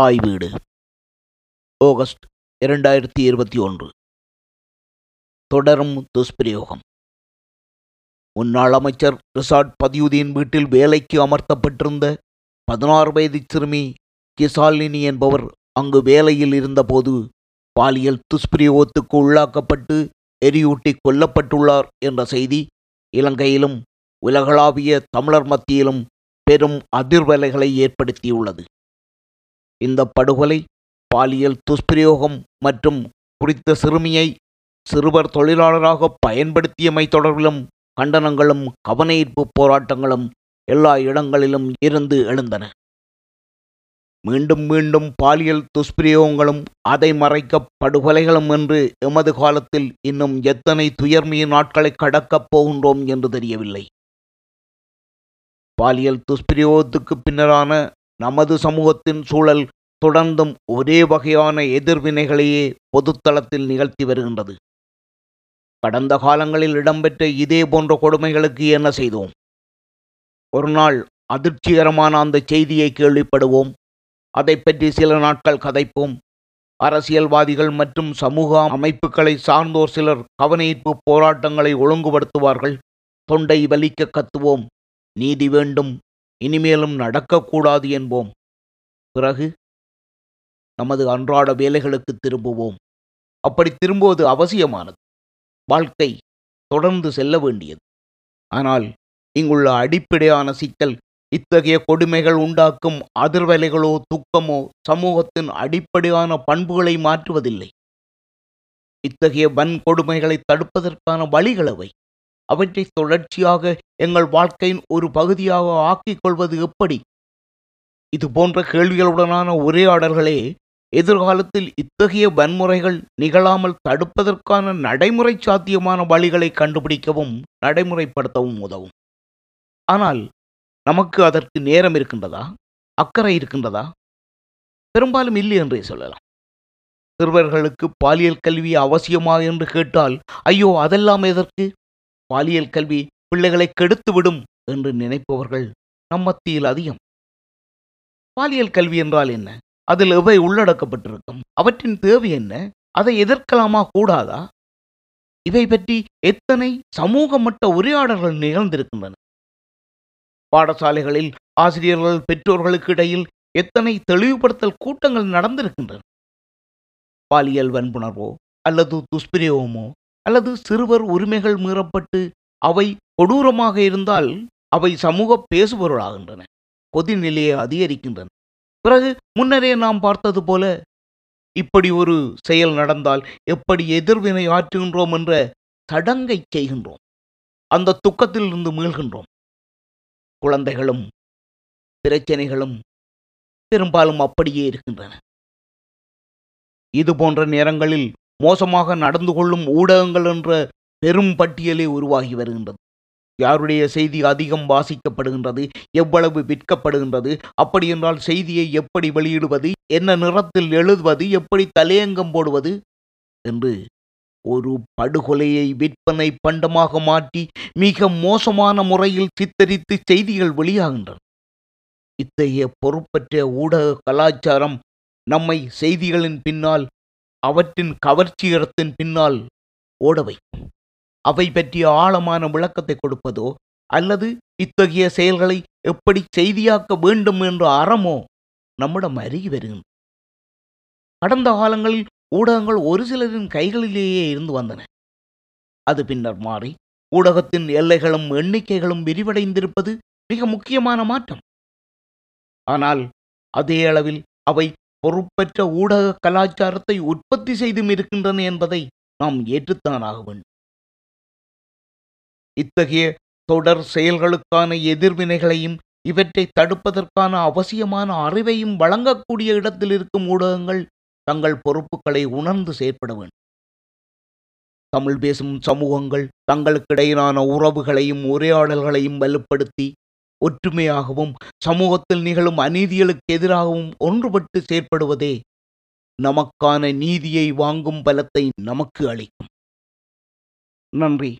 தாய் வீடு ஆகஸ்ட் 2021. தொடரும் துஷ்பிரயோகம். முன்னாள் அமைச்சர் ரிசார்ட் பதியுதியின் வீட்டில் வேலைக்கு அமர்த்தப்பட்டிருந்த 16 வயது சிறுமி கிசாலினி என்பவர் அங்கு வேலையில் இருந்தபோது பாலியல் துஷ்பிரயோகத்துக்கு உள்ளாக்கப்பட்டு எரியூட்டி கொல்லப்பட்டுள்ளார் என்ற செய்தி இலங்கையிலும் உலகளாவிய தமிழர் மத்தியிலும் பெரும் அதிர்வலைகளை ஏற்படுத்தியுள்ளது. இந்த படுகொலை, பாலியல் துஷ்பிரயோகம் மற்றும் குறித்த சிறுமியை சிறுவர் தொழிலாளராக பயன்படுத்தியமை தொடர்பிலும் கண்டனங்களும் கவனஈர்ப்பு போராட்டங்களும் எல்லா இடங்களிலும் இருந்து எழுந்தன. மீண்டும் மீண்டும் பாலியல் துஷ்பிரயோகங்களும் அதை மறைக்க படுகொலைகளும் என்று எமது காலத்தில் இன்னும் எத்தனை துயர்மிய நாட்களை கடக்கப் போகின்றோம் என்று தெரியவில்லை. பாலியல் துஷ்பிரயோகத்துக்கு பின்னரான நமது சமூகத்தின் சூழல் தொடர்ந்தும் ஒரே வகையான எதிர்வினைகளையே பொதுத்தளத்தில் நிகழ்த்தி வருகின்றது. கடந்த காலங்களில் இடம்பெற்ற இதே போன்ற கொடுமைகளுக்கு என்ன செய்தோம்? ஒருநாள் அதிர்ச்சிகரமான அந்த செய்தியை கேள்விப்படுவோம், அதை பற்றி சில நாட்கள் கதைப்போம். அரசியல்வாதிகள் மற்றும் சமூக அமைப்புகளை சார்ந்தோர் சிலர் கவனஈர்ப்பு போராட்டங்களை ஒழுங்குபடுத்துவார்கள். தொண்டை வலிக்க கத்துவோம், நீதி வேண்டும், இனிமேலும் நடக்கக்கூடாது என்போம். பிறகு நமது அன்றாட வேலைகளுக்கு திரும்புவோம். அப்படி திரும்புவது அவசியமானது, வாழ்க்கை தொடர்ந்து செல்ல வேண்டியது. ஆனால் இங்குள்ள அடிப்படையான சிக்கல், இத்தகைய கொடுமைகள் உண்டாக்கும் அதிர்வலைகளோ துக்கமோ சமூகத்தின் அடிப்படையான பண்புகளை மாற்றுவதில்லை. இத்தகைய வன்கொடுமைகளை தடுப்பதற்கான வழிகளவை? அவற்றை தொடர்ச்சியாக எங்கள் வாழ்க்கையின் ஒரு பகுதியாக ஆக்கிக் கொள்வது எப்படி? இது போன்ற கேள்விகளுடனான உரையாடல்களே எதிர்காலத்தில் இத்தகைய வன்முறைகள் நிகழாமல் தடுப்பதற்கான நடைமுறை சாத்தியமான வழிகளை கண்டுபிடிக்கவும் நடைமுறைப்படுத்தவும் உதவும். ஆனால் நமக்கு அதற்கு நேரம் இருக்கின்றதா? அக்கறை இருக்கின்றதா? பெரும்பாலும் இல்லை என்றே சொல்லலாம். சிறுவர்களுக்கு பாலியல் கல்வி அவசியமா என்று கேட்டால், ஐயோ அதெல்லாம் எதற்கு, பாலியல் கல்வி பிள்ளைகளை கெடுத்துவிடும் என்று நினைப்பவர்கள் நம் மத்தியில் அதிகம். பாலியல் கல்வி என்றால் என்ன? அதில் எவை உள்ளடக்கப்பட்டிருக்கும்? அவற்றின் தேவை என்ன? அதை எதிர்க்கலாமா கூடாதா? இவை பற்றி எத்தனை சமூக மட்ட உரையாடல்கள் நிகழ்ந்திருக்கின்றன. பாடசாலைகளில் ஆசிரியர்கள் பெற்றோர்களுக்கு இடையில் எத்தனை தெளிவுபடுத்தல் கூட்டங்கள் நடந்திருக்கின்றன. பாலியல் வன்புணர்வோ அல்லது துஷ்பிரயோகமோ அல்லது சிறுவர் உரிமைகள் மீறப்பட்டு அவை கொடூரமாக இருந்தால் அவை சமூக பேசுபொருளாகின்றன, கொதிநிலையை அதிகரிக்கின்றன. பிறகு முன்னரே நாம் பார்த்தது போல இப்படி ஒரு செயல் நடந்தால் எப்படி எதிர்வினை ஆற்றுகின்றோம் என்ற சடங்கை செய்கின்றோம். அந்த துக்கத்திலிருந்து மீள்கின்றோம். குழந்தைகளும் பிரச்சனைகளும் பெரும்பாலும் அப்படியே இருக்கின்றன. இது போன்ற நேரங்களில் மோசமாக நடந்து கொள்ளும் ஊடகங்கள் என்ற பெரும் பட்டியலே உருவாகி வருகின்றது. யாருடைய செய்தி அதிகம் வாசிக்கப்படுகின்றது, எவ்வளவு விற்கப்படுகின்றது, அப்படி என்றால் செய்தியை எப்படி வெளியிடுவது, என்ன நிறத்தில் எழுதுவது, எப்படி தலையங்கம் போடுவது என்று ஒரு படுகொலையை விற்பனை பண்டமாக மாற்றி மிக மோசமான முறையில் சித்தரித்து செய்திகள் வெளியாகின்றன. இத்தகைய பொறுப்பற்ற ஊடக கலாச்சாரம் நம்மை செய்திகளின் பின்னால், அவற்றின் கவர்ச்சியரத்தின் பின்னால் ஓடவை. அவை பற்றிய ஆழமான விளக்கத்தை கொடுப்பதோ அல்லது இத்தகைய செயல்களை எப்படி செய்தியாக்க வேண்டும் என்ற அறமோ நம்மிடம் அருகி வருகின்றன. கடந்த காலங்களில் ஊடகங்கள் ஒரு சிலரின் கைகளிலேயே இருந்து வந்தன. அது பின்னர் மாறி ஊடகத்தின் எல்லைகளும் எண்ணிக்கைகளும் விரிவடைந்திருப்பது மிக முக்கியமான மாற்றம். ஆனால் அதே அளவில் அவை பொறுப்பற்ற ஊடக கலாச்சாரத்தை உற்பத்தி செய்தும் இருக்கின்றன என்பதை நாம் ஏற்றுத்தானாக வேண்டும். இத்தகைய தொடர் செயல்களுக்கான எதிர்வினைகளையும் இவற்றை தடுப்பதற்கான அவசியமான அறிவையும் வழங்கக்கூடிய இடத்தில் இருக்கும் ஊடகங்கள் தங்கள் பொறுப்புகளை உணர்ந்து செயற்பட வேண்டும். தமிழ் பேசும் சமூகங்கள் தங்களுக்கிடையிலான உறவுகளையும் உரையாடல்களையும் வலுப்படுத்தி ஒற்றுமையாகவும் சமூகத்தில் நிகழும் அநீதிகளுக்கு எதிராகவும் ஒன்றுபட்டு செயற்படுவதே நமக்கான நீதியை வாங்கும் பலத்தை நமக்கு அளிக்கும். நன்றி.